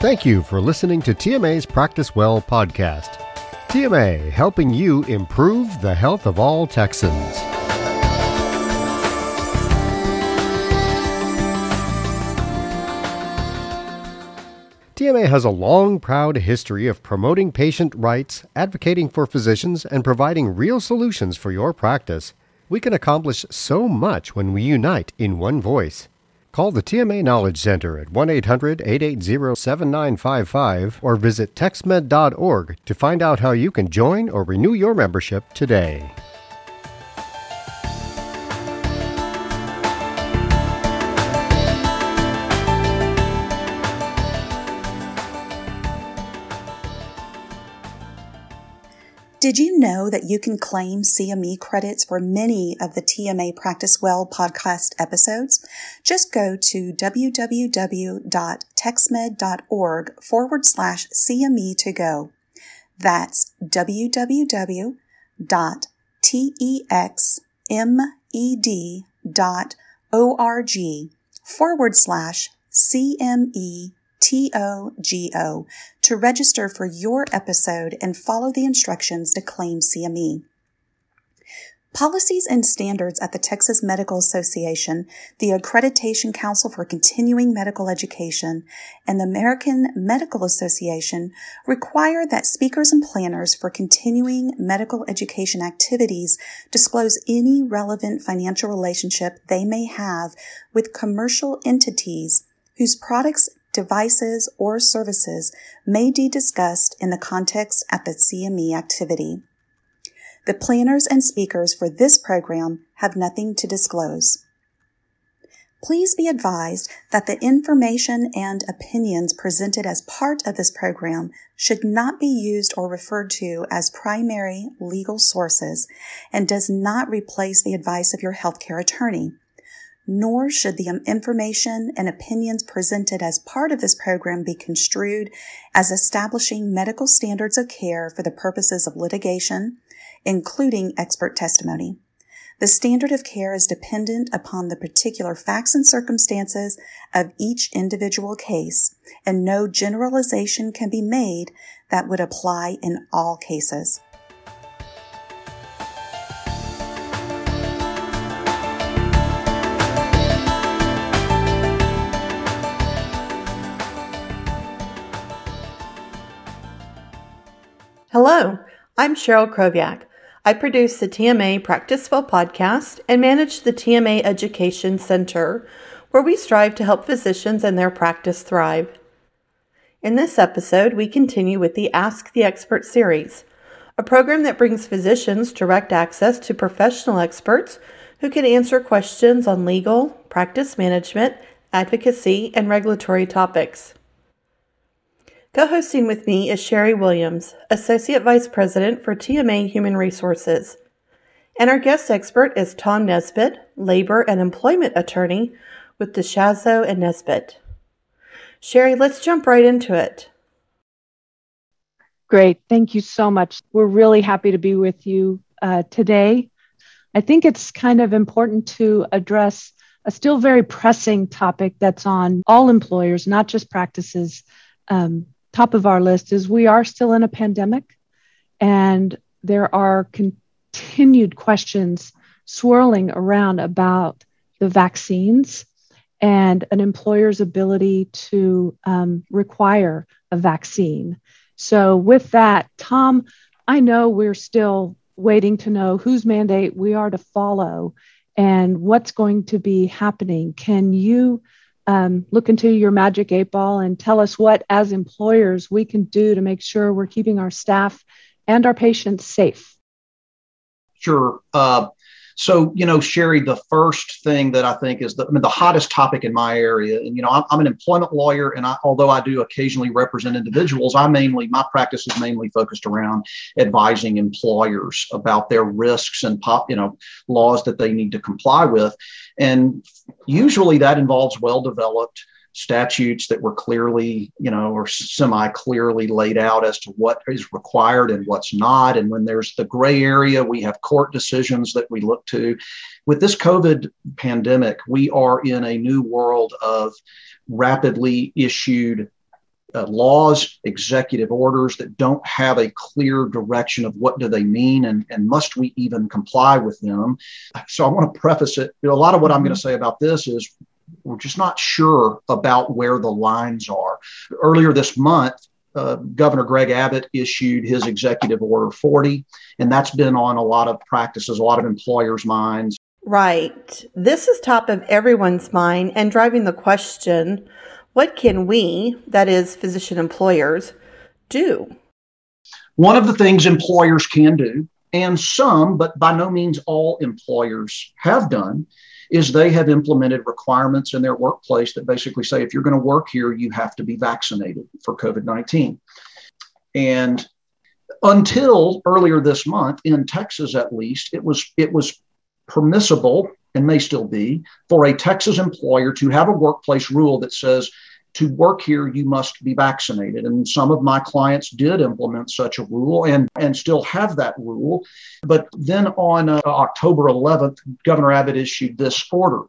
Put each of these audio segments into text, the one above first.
Thank you for listening to TMA's Practice Well podcast. TMA, helping you improve the health of all Texans. TMA has a long, proud history of promoting patient rights, advocating for physicians, and providing real solutions for your practice. We can accomplish so much when we unite in one voice. Call the TMA Knowledge Center at 1-800-880-7955 or visit texmed.org to find out how you can join or renew your membership today. Did you know that you can claim CME credits for many of the TMA Practice Well podcast episodes? Just go to www.texmed.org/CME2go. That's www.texmed.org/CME2go to register for your episode and follow the instructions to claim CME. Policies and standards at the Texas Medical Association, the Accreditation Council for Continuing Medical Education, and the American Medical Association require that speakers and planners for continuing medical education activities disclose any relevant financial relationship they may have with commercial entities whose products, devices, or services may be discussed in the context at the CME activity. The planners and speakers for this program have nothing to disclose. Please be advised that the information and opinions presented as part of this program should not be used or referred to as primary legal sources and does not replace the advice of your healthcare attorney. Nor should the information and opinions presented as part of this program be construed as establishing medical standards of care for the purposes of litigation, including expert testimony. The standard of care is dependent upon the particular facts and circumstances of each individual case, and no generalization can be made that would apply in all cases. Hello, I'm Cheryl Kroviak. I produce the TMA Practice Well podcast and manage the TMA Education Center, where we strive to help physicians and their practice thrive. In this episode, we continue with the Ask the Expert series, a program that brings physicians direct access to professional experts who can answer questions on legal, practice management, advocacy, and regulatory topics. Co-hosting with me is Sherry Williams, Associate Vice President for TMA Human Resources. And our guest expert is Tom Nesbitt, Labor and Employment Attorney with DeShazo and Nesbitt. Sherry, let's jump right into it. Great. Thank you so much. We're really happy to be with you today. I think it's kind of important to address a still very pressing topic that's on all employers, not just practices. Top of our list is we are still in a pandemic, and there are continued questions swirling around about the vaccines and an employer's ability to require a vaccine. So with that, Tom, I know we're still waiting to know whose mandate we are to follow and what's going to be happening. Can you look into your magic 8-ball and tell us what, as employers, we can do to make sure we're keeping our staff and our patients safe? Sure. So, Sherry, the first thing that I think is the hottest topic in my area, and, I'm an employment lawyer, and although I do occasionally represent individuals, my practice is mainly focused around advising employers about their risks and laws that they need to comply with. And usually that involves well-developed statutes that were clearly, or semi-clearly laid out as to what is required and what's not. And when there's the gray area, we have court decisions that we look to. With this COVID pandemic, we are in a new world of rapidly issued laws, executive orders that don't have a clear direction of what do they mean and must we even comply with them. So I want to preface it. You know, a lot of what I'm going to say about this is we're just not sure about where the lines are. Earlier this month, Governor Greg Abbott issued his Executive Order 40, and that's been on a lot of practices, a lot of employers' minds. Right. This is top of everyone's mind and driving the question, what can we, that is physician employers, do? One of the things employers can do, and some, but by no means all employers have done, is they have implemented requirements in their workplace that basically say, if you're going to work here, you have to be vaccinated for COVID-19. And until earlier this month, in Texas at least, it was permissible, and may still be, for a Texas employer to have a workplace rule that says, to work here, you must be vaccinated. And some of my clients did implement such a rule and still have that rule. But then on October 11th, Governor Abbott issued this order.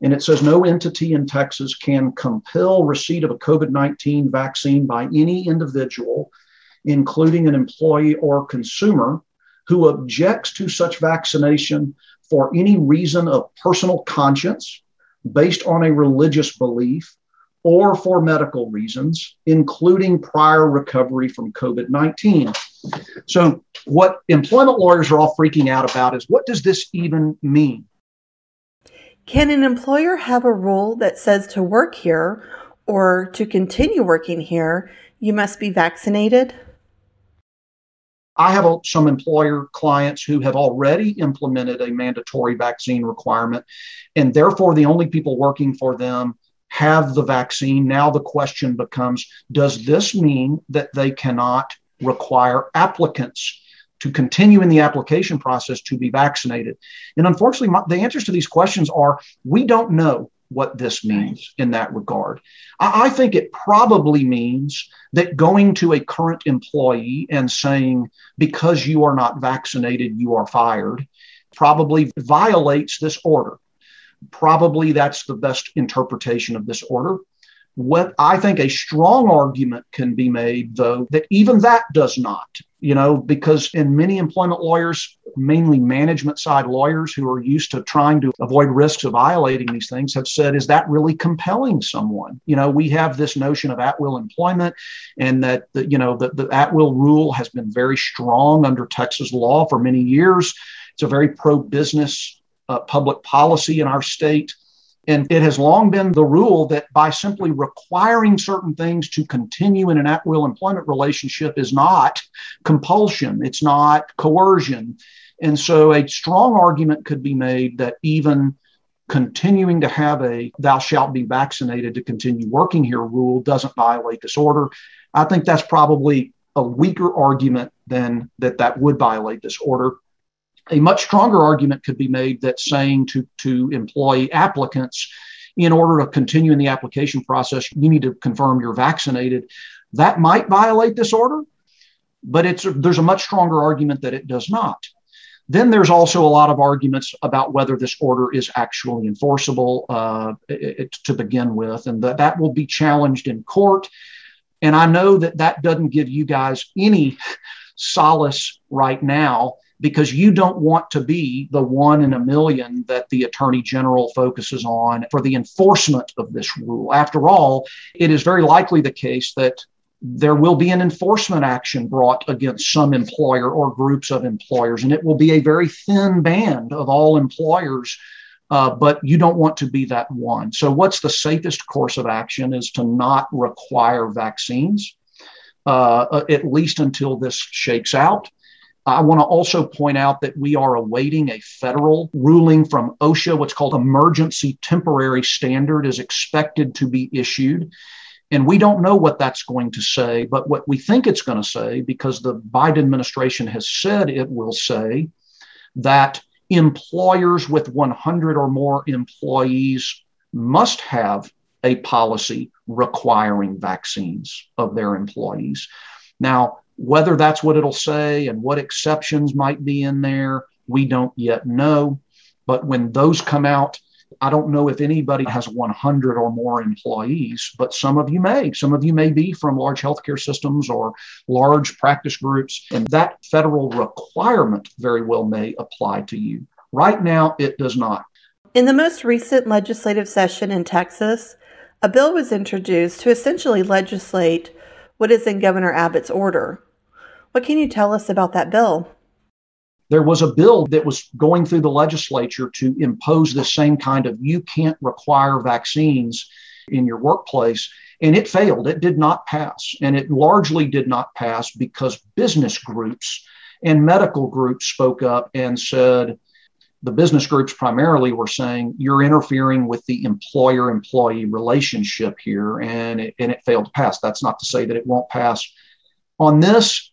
And it says no entity in Texas can compel receipt of a COVID-19 vaccine by any individual, including an employee or consumer, who objects to such vaccination for any reason of personal conscience, based on a religious belief, or for medical reasons, including prior recovery from COVID-19. So what employment lawyers are all freaking out about is, what does this even mean? Can an employer have a rule that says to work here or to continue working here, you must be vaccinated? I have some employer clients who have already implemented a mandatory vaccine requirement, and therefore the only people working for them have the vaccine. Now the question becomes, does this mean that they cannot require applicants to continue in the application process to be vaccinated? And unfortunately, the answers to these questions are, we don't know what this means in that regard. I think it probably means that going to a current employee and saying, because you are not vaccinated, you are fired, probably violates this order. Probably that's the best interpretation of this order. What I think a strong argument can be made, though, that even that does not, because in many employment lawyers, mainly management side lawyers who are used to trying to avoid risks of violating these things, have said, is that really compelling someone? We have this notion of at-will employment, and that the at-will rule has been very strong under Texas law for many years. It's a very pro-business public policy in our state. And it has long been the rule that by simply requiring certain things to continue in an at-will employment relationship is not compulsion. It's not coercion. And so a strong argument could be made that even continuing to have a thou shalt be vaccinated to continue working here rule doesn't violate this order. I think that's probably a weaker argument than that would violate this order. A much stronger argument could be made that saying to employee applicants, in order to continue in the application process, you need to confirm you're vaccinated. That might violate this order, but there's a much stronger argument that it does not. Then there's also a lot of arguments about whether this order is actually enforceable to begin with, and that will be challenged in court. And I know that doesn't give you guys any solace right now, because you don't want to be the one in a million that the Attorney General focuses on for the enforcement of this rule. After all, it is very likely the case that there will be an enforcement action brought against some employer or groups of employers, and it will be a very thin band of all employers, but you don't want to be that one. So what's the safest course of action is to not require vaccines, at least until this shakes out. I want to also point out that we are awaiting a federal ruling from OSHA. What's called Emergency Temporary Standard is expected to be issued. And we don't know what that's going to say, but what we think it's going to say, because the Biden administration has said it will say, that employers with 100 or more employees must have a policy requiring vaccines of their employees. Now, whether that's what it'll say and what exceptions might be in there, we don't yet know. But when those come out, I don't know if anybody has 100 or more employees, but some of you may. Some of you may be from large healthcare systems or large practice groups, and that federal requirement very well may apply to you. Right now, it does not. In the most recent legislative session in Texas, a bill was introduced to essentially legislate what is in Governor Abbott's order. What can you tell us about that bill? There was a bill that was going through the legislature to impose the same kind of you can't require vaccines in your workplace, and it failed. It did not pass, and it largely did not pass because business groups and medical groups spoke up and said, the business groups primarily were saying, you're interfering with the employer-employee relationship here, and it failed to pass. That's not to say that it won't pass. On this,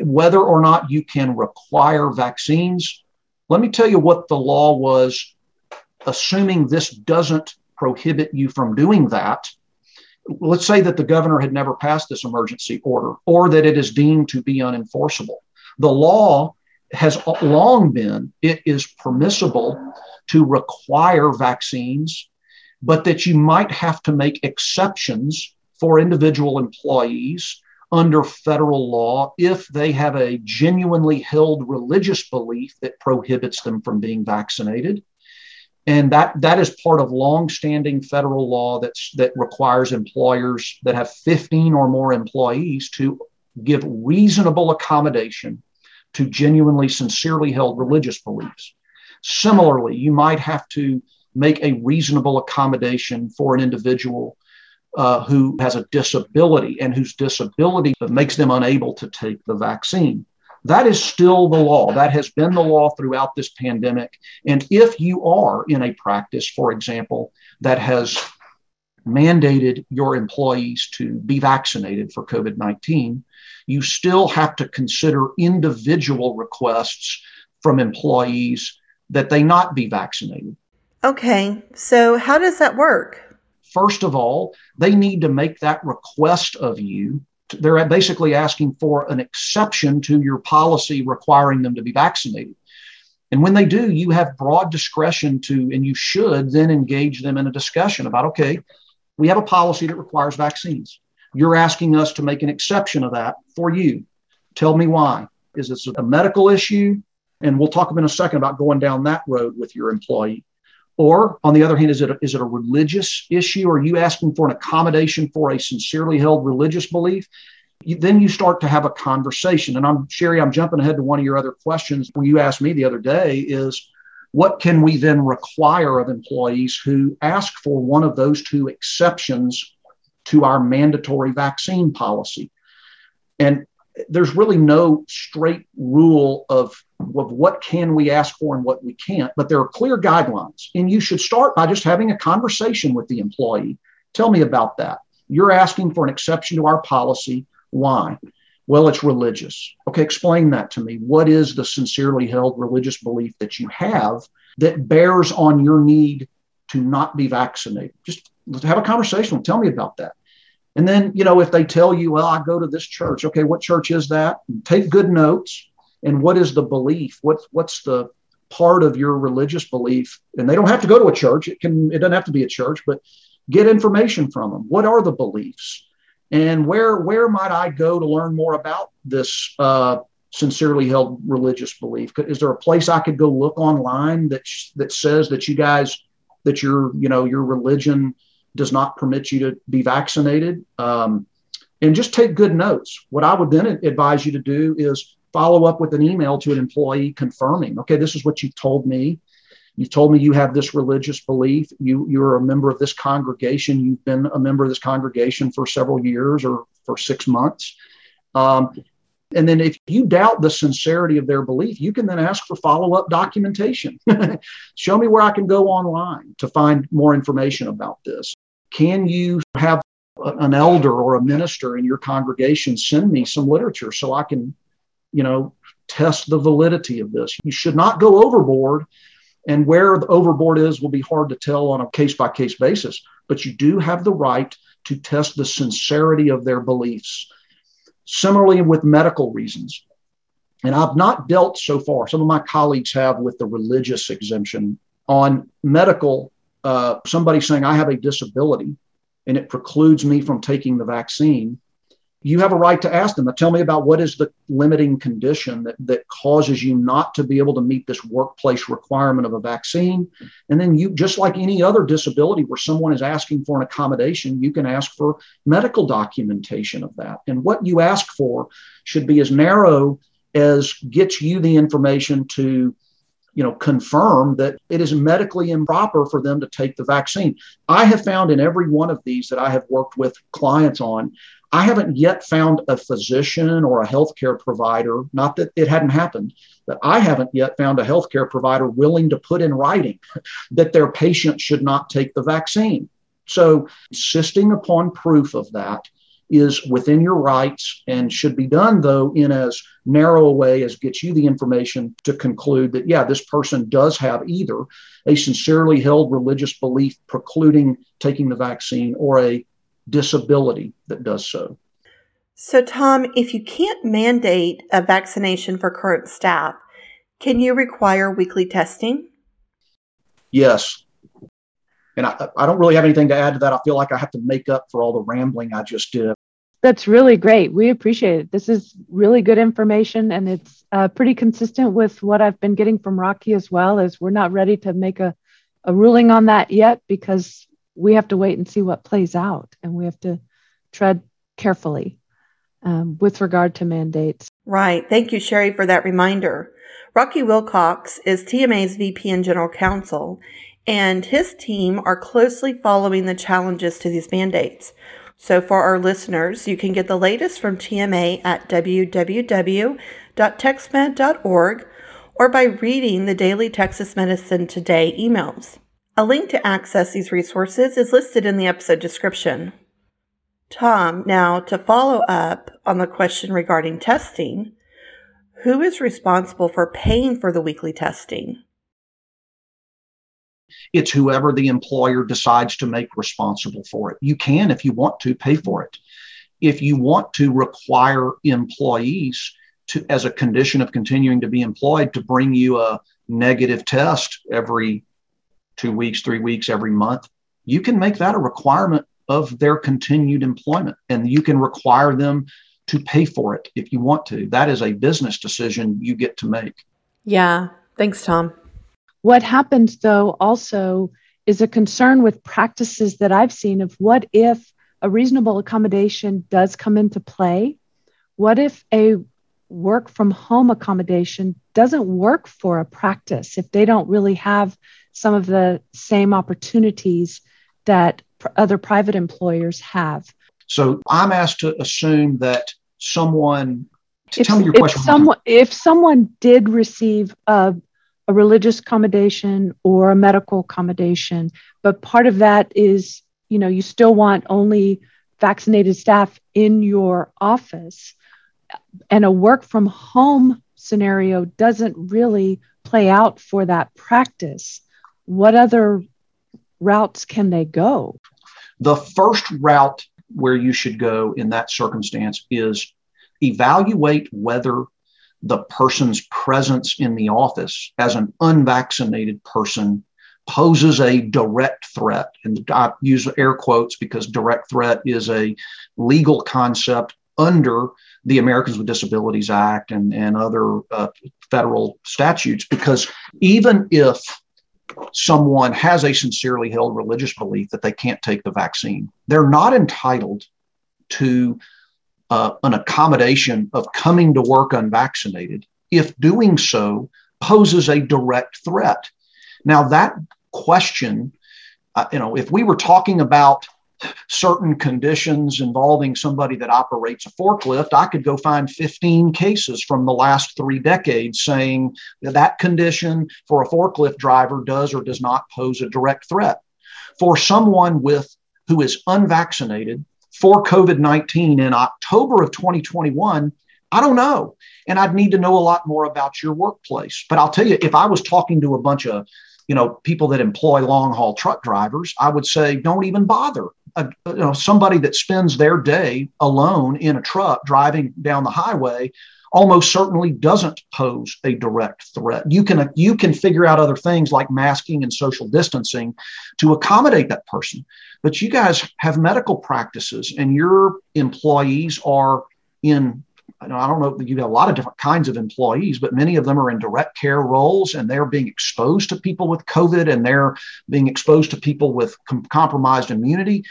whether or not you can require vaccines, let me tell you what the law was. Assuming this doesn't prohibit you from doing that, let's say that the governor had never passed this emergency order or that it is deemed to be unenforceable. The law has long been, it is permissible to require vaccines, but that you might have to make exceptions for individual employees under federal law if they have a genuinely held religious belief that prohibits them from being vaccinated. And that is part of longstanding federal law that requires employers that have 15 or more employees to give reasonable accommodation to genuinely, sincerely held religious beliefs. Similarly, you might have to make a reasonable accommodation for an individual who has a disability and whose disability makes them unable to take the vaccine. That is still the law. That has been the law throughout this pandemic. And if you are in a practice, for example, that has mandated your employees to be vaccinated for COVID-19, you still have to consider individual requests from employees that they not be vaccinated. Okay, so how does that work? First of all, they need to make that request of you. They're basically asking for an exception to your policy requiring them to be vaccinated. And when they do, you have broad discretion and you should then engage them in a discussion about, okay, we have a policy that requires vaccines. You're asking us to make an exception of that for you. Tell me why. Is this a medical issue? And we'll talk in a second about going down that road with your employee. Or on the other hand, is it a religious issue? Are you asking for an accommodation for a sincerely held religious belief? Then you start to have a conversation. And Sherry, I'm jumping ahead to one of your other questions when you asked me the other day is, what can we then require of employees who ask for one of those two exceptions to our mandatory vaccine policy? And there's really no straight rule of what can we ask for and what we can't, but there are clear guidelines. And you should start by just having a conversation with the employee. Tell me about that. You're asking for an exception to our policy. Why? Well, it's religious. Okay, explain that to me. What is the sincerely held religious belief that you have that bears on your need to not be vaccinated? Just have a conversation. Tell me about that. And then, if they tell you, well, I go to this church. Okay, what church is that? And take good notes. And what is the belief? What's the part of your religious belief? And they don't have to go to a church. It doesn't have to be a church, but get information from them. What are the beliefs? And where might I go to learn more about this sincerely held religious belief? Is there a place I could go look online that says that you guys, that your religion does not permit you to be vaccinated? And just take good notes. What I would then advise you to do is follow up with an email to an employee confirming, okay, this is what you've told me. You've told me you have this religious belief. You're a member of this congregation. You've been a member of this congregation for several years or for 6 months. And then if you doubt the sincerity of their belief, you can then ask for follow-up documentation. Show me where I can go online to find more information about this. Can you have an elder or a minister in your congregation send me some literature so I can, test the validity of this? You should not go overboard. And where the overboard is will be hard to tell on a case-by-case basis, but you do have the right to test the sincerity of their beliefs. Similarly, with medical reasons, and I've not dealt so far, some of my colleagues have, with the religious exemption on medical, somebody saying, I have a disability and it precludes me from taking the vaccine, you have a right to ask them, tell me about what is the limiting condition that causes you not to be able to meet this workplace requirement of a vaccine. And then you, just like any other disability where someone is asking for an accommodation, you can ask for medical documentation of that. And what you ask for should be as narrow as gets you the information to, you know, confirm that it is medically improper for them to take the vaccine. I have found in every one of these that I have worked with clients on, I haven't yet found a physician or a healthcare provider, not that it hadn't happened, but I haven't yet found a healthcare provider willing to put in writing that their patient should not take the vaccine. So insisting upon proof of that is within your rights and should be done, though, in as narrow a way as gets you the information to conclude that, yeah, this person does have either a sincerely held religious belief precluding taking the vaccine or a disability that does so. So, Tom, if you can't mandate a vaccination for current staff, can you require weekly testing? Yes. And I don't really have anything to add to that. I feel like I have to make up for all the rambling I just did. That's really great. We appreciate it. This is really good information, and it's pretty consistent with what I've been getting from Rocky as well, as we're not ready to make a ruling on that yet because we have to wait and see what plays out, and we have to tread carefully with regard to mandates. Right. Thank you, Sherry, for that reminder. Rocky Wilcox is TMA's VP and General Counsel, and his team are closely following the challenges to these mandates. So for our listeners, you can get the latest from TMA at www.texmed.org or by reading the daily Texas Medicine Today emails. A link to access these resources is listed in the episode description. Tom, now to follow up on the question regarding testing, who is responsible for paying for the weekly testing? It's whoever the employer decides to make responsible for it. You can, if you want to, pay for it. If you want to require employees to, as a condition of continuing to be employed, to bring you a negative test every 2 weeks, 3 weeks, every month, you can make that a requirement of their continued employment, and you can require them to pay for it if you want to. That is a business decision you get to make. Yeah. Thanks, Tom. What happens, though, also is a concern with practices that I've seen of what if a reasonable accommodation does come into play? What if a work from home accommodation doesn't work for a practice if they don't really have some of the same opportunities that other private employers have? So I'm asked to assume that someone, tell me your question. If someone did receive a religious accommodation or a medical accommodation, but part of that is, you know, you still want only vaccinated staff in your office, and a work from home scenario doesn't really play out for that practice. What other routes can they go? The first route where you should go in that circumstance is evaluate whether the person's presence in the office as an unvaccinated person poses a direct threat. And I use air quotes because direct threat is a legal concept under the Americans with Disabilities Act and other federal statutes, because even if someone has a sincerely held religious belief that they can't take the vaccine, they're not entitled to an accommodation of coming to work unvaccinated if doing so poses a direct threat. Now, that question, if we were talking about certain conditions involving somebody that operates a forklift, I could go find 15 cases from the last 3 decades saying that condition for a forklift driver does or does not pose a direct threat. For someone who is unvaccinated for COVID-19 in October of 2021, I don't know. And I'd need to know a lot more about your workplace. But I'll tell you, if I was talking to a bunch of people that employ long-haul truck drivers, I would say, don't even bother. Somebody that spends their day alone in a truck driving down the highway almost certainly doesn't pose a direct threat. You can figure out other things like masking and social distancing to accommodate that person. But you guys have medical practices and your employees are in, I don't know, you have a lot of different kinds of employees, but many of them are in direct care roles and they're being exposed to people with COVID and they're being exposed to people with compromised immunity.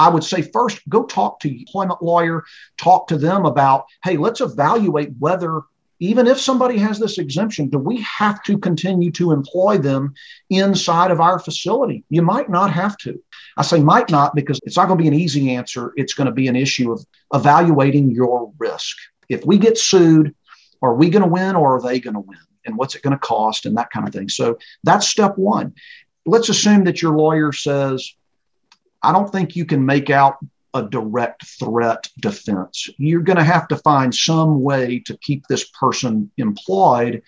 I would say first, go talk to your employment lawyer, talk to them about, hey, let's evaluate whether, even if somebody has this exemption, do we have to continue to employ them inside of our facility? You might not have to. I say might not because it's not going to be an easy answer. It's going to be an issue of evaluating your risk. If we get sued, are we going to win or are they going to win? And what's it going to cost and that kind of thing? So that's step one. Let's assume that your lawyer says, I don't think you can make out a direct threat defense. You're going to have to find some way to keep this person employed.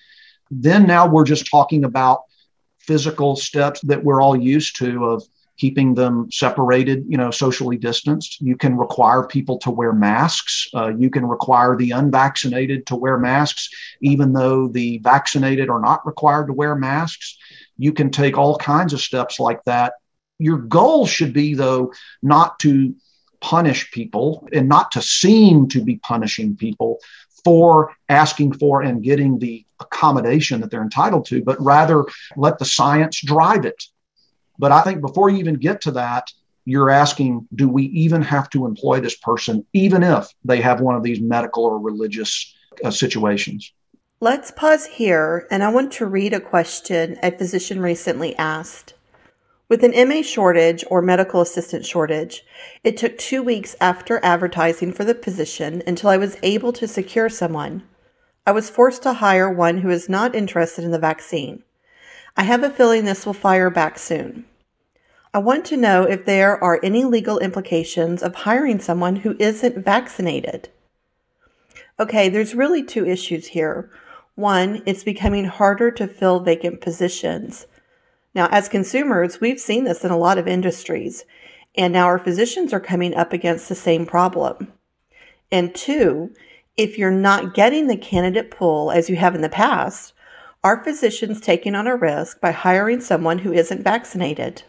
Then now we're just talking about physical steps that we're all used to of keeping them separated, you know, socially distanced. You can require people to wear masks. You can require the unvaccinated to wear masks, even though the vaccinated are not required to wear masks. You can take all kinds of steps like that. Your goal should be, though, not to punish people and not to seem to be punishing people for asking for and getting the accommodation that they're entitled to, but rather let the science drive it. But I think before you even get to that, you're asking, do we even have to employ this person, even if they have one of these medical or religious situations? Let's pause here, and I want to read a question a physician recently asked. With an MA shortage or medical assistant shortage, it took 2 weeks after advertising for the position until I was able to secure someone. I was forced to hire one who is not interested in the vaccine. I have a feeling this will fire back soon. I want to know if there are any legal implications of hiring someone who isn't vaccinated. Okay, there's really two issues here. One, it's becoming harder to fill vacant positions. Now, as consumers, we've seen this in a lot of industries, and now our physicians are coming up against the same problem. And two, if you're not getting the candidate pool as you have in the past, are physicians taking on a risk by hiring someone who isn't vaccinated?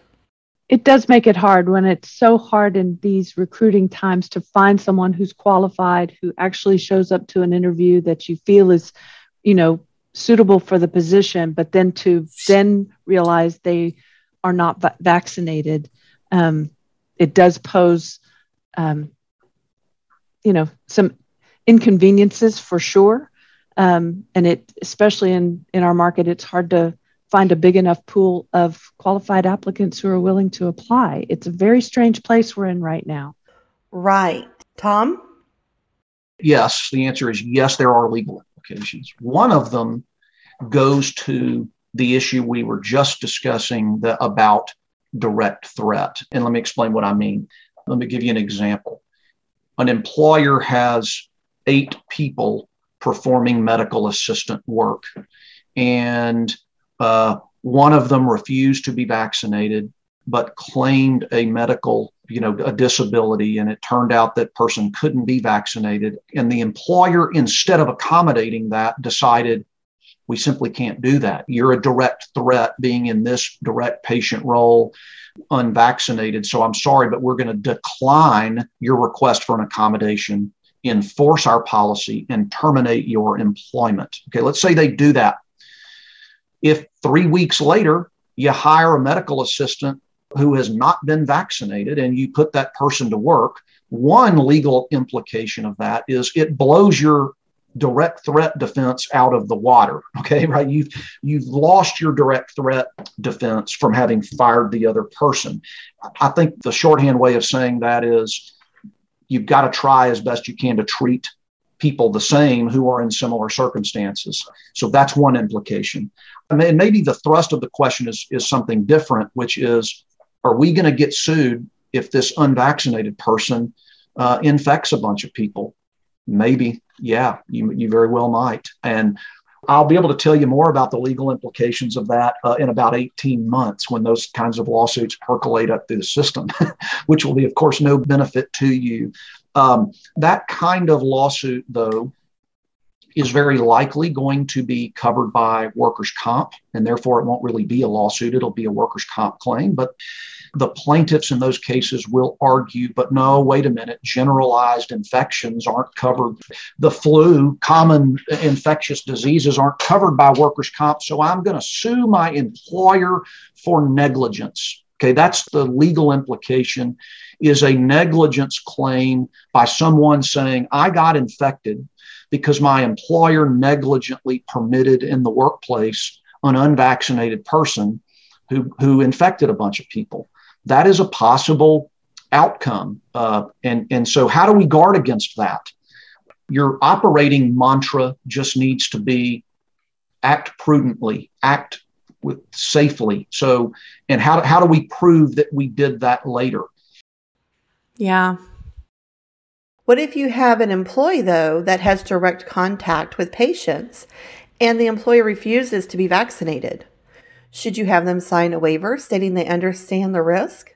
It does make it hard when it's so hard in these recruiting times to find someone who's qualified, who actually shows up to an interview that you feel is, you know, suitable for the position, but then to then realize they are not vaccinated. It does pose, some inconveniences for sure. And it, especially in our market, it's hard to find a big enough pool of qualified applicants who are willing to apply. It's a very strange place we're in right now. Right. Tom? Yes. The answer is yes, there are legal implications. One of them goes to the issue we were just discussing about direct threat. And let me explain what I mean. Let me give you an example. An employer has 8 people performing medical assistant work, and one of them refused to be vaccinated, but claimed a medical, a disability. And it turned out that person couldn't be vaccinated. And the employer, instead of accommodating that, decided we simply can't do that. You're a direct threat being in this direct patient role, unvaccinated. So I'm sorry, but we're going to decline your request for an accommodation, enforce our policy, and terminate your employment. Okay, let's say they do that. If 3 weeks later, you hire a medical assistant who has not been vaccinated and you put that person to work, one legal implication of that is it blows your direct threat defense out of the water. Okay, right? You've lost your direct threat defense from having fired the other person. I think the shorthand way of saying that is you've got to try as best you can to treat people the same who are in similar circumstances. So that's one implication. And maybe the thrust of the question is something different, which is, are we going to get sued if this unvaccinated person infects a bunch of people? Maybe. Yeah, you very well might. And I'll be able to tell you more about the legal implications of that in about 18 months when those kinds of lawsuits percolate up through the system, which will be, of course, no benefit to you. That kind of lawsuit, though, is very likely going to be covered by workers' comp, and therefore it won't really be a lawsuit. It'll be a workers' comp claim. But the plaintiffs in those cases will argue, but no, wait a minute, generalized infections aren't covered. The flu, common infectious diseases aren't covered by workers' comp, so I'm going to sue my employer for negligence. Okay, that's the legal implication, is a negligence claim by someone saying, I got infected because my employer negligently permitted in the workplace an unvaccinated person who infected a bunch of people. That is a possible outcome. And so how do we guard against that? Your operating mantra just needs to be act prudently, act with safely. So, and how do we prove that we did that later? Yeah. What if you have an employee, though, that has direct contact with patients and the employer refuses to be vaccinated? Should you have them sign a waiver stating they understand the risk?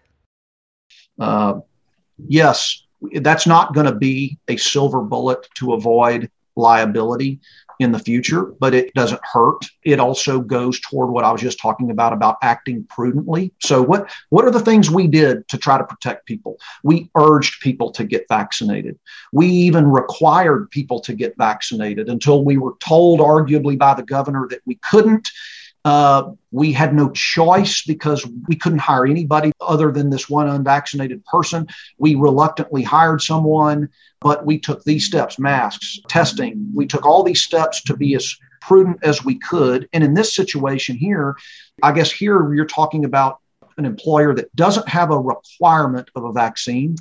Yes, that's not going to be a silver bullet to avoid liability in the future, but it doesn't hurt. It also goes toward what I was just talking about acting prudently. So what are the things we did to try to protect people? We urged people to get vaccinated. We even required people to get vaccinated until we were told, arguably by the governor, that we couldn't. We had no choice because we couldn't hire anybody other than this one unvaccinated person. We reluctantly hired someone, but we took these steps, masks, testing. We took all these steps to be as prudent as we could. And in this situation here, I guess here you're talking about an employer that doesn't have a requirement of a vaccine,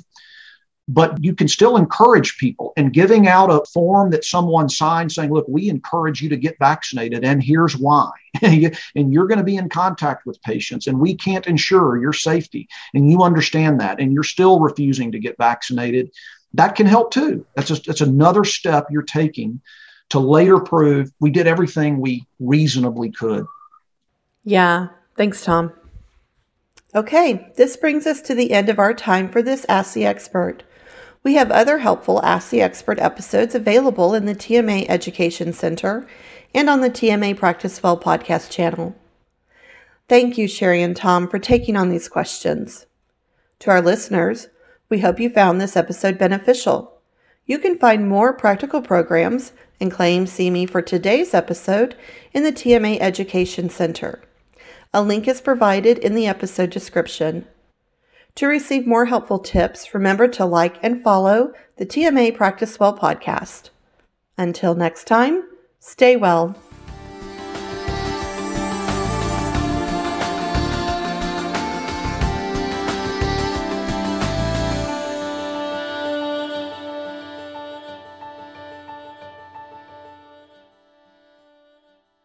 but you can still encourage people, and giving out a form that someone signed saying, look, we encourage you to get vaccinated and here's why. And you're going to be in contact with patients and we can't ensure your safety. And you understand that. And you're still refusing to get vaccinated. That can help too. That's another step you're taking to later prove we did everything we reasonably could. Yeah. Thanks, Tom. Okay. This brings us to the end of our time for this Ask the Expert. We have other helpful Ask the Expert episodes available in the TMA Education Center and on the TMA Practice Well podcast channel. Thank you, Sherry and Tom, for taking on these questions. To our listeners, we hope you found this episode beneficial. You can find more practical programs and claims CME for today's episode in the TMA Education Center. A link is provided in the episode description. To receive more helpful tips, remember to like and follow the TMA Practice Well podcast. Until next time, stay well.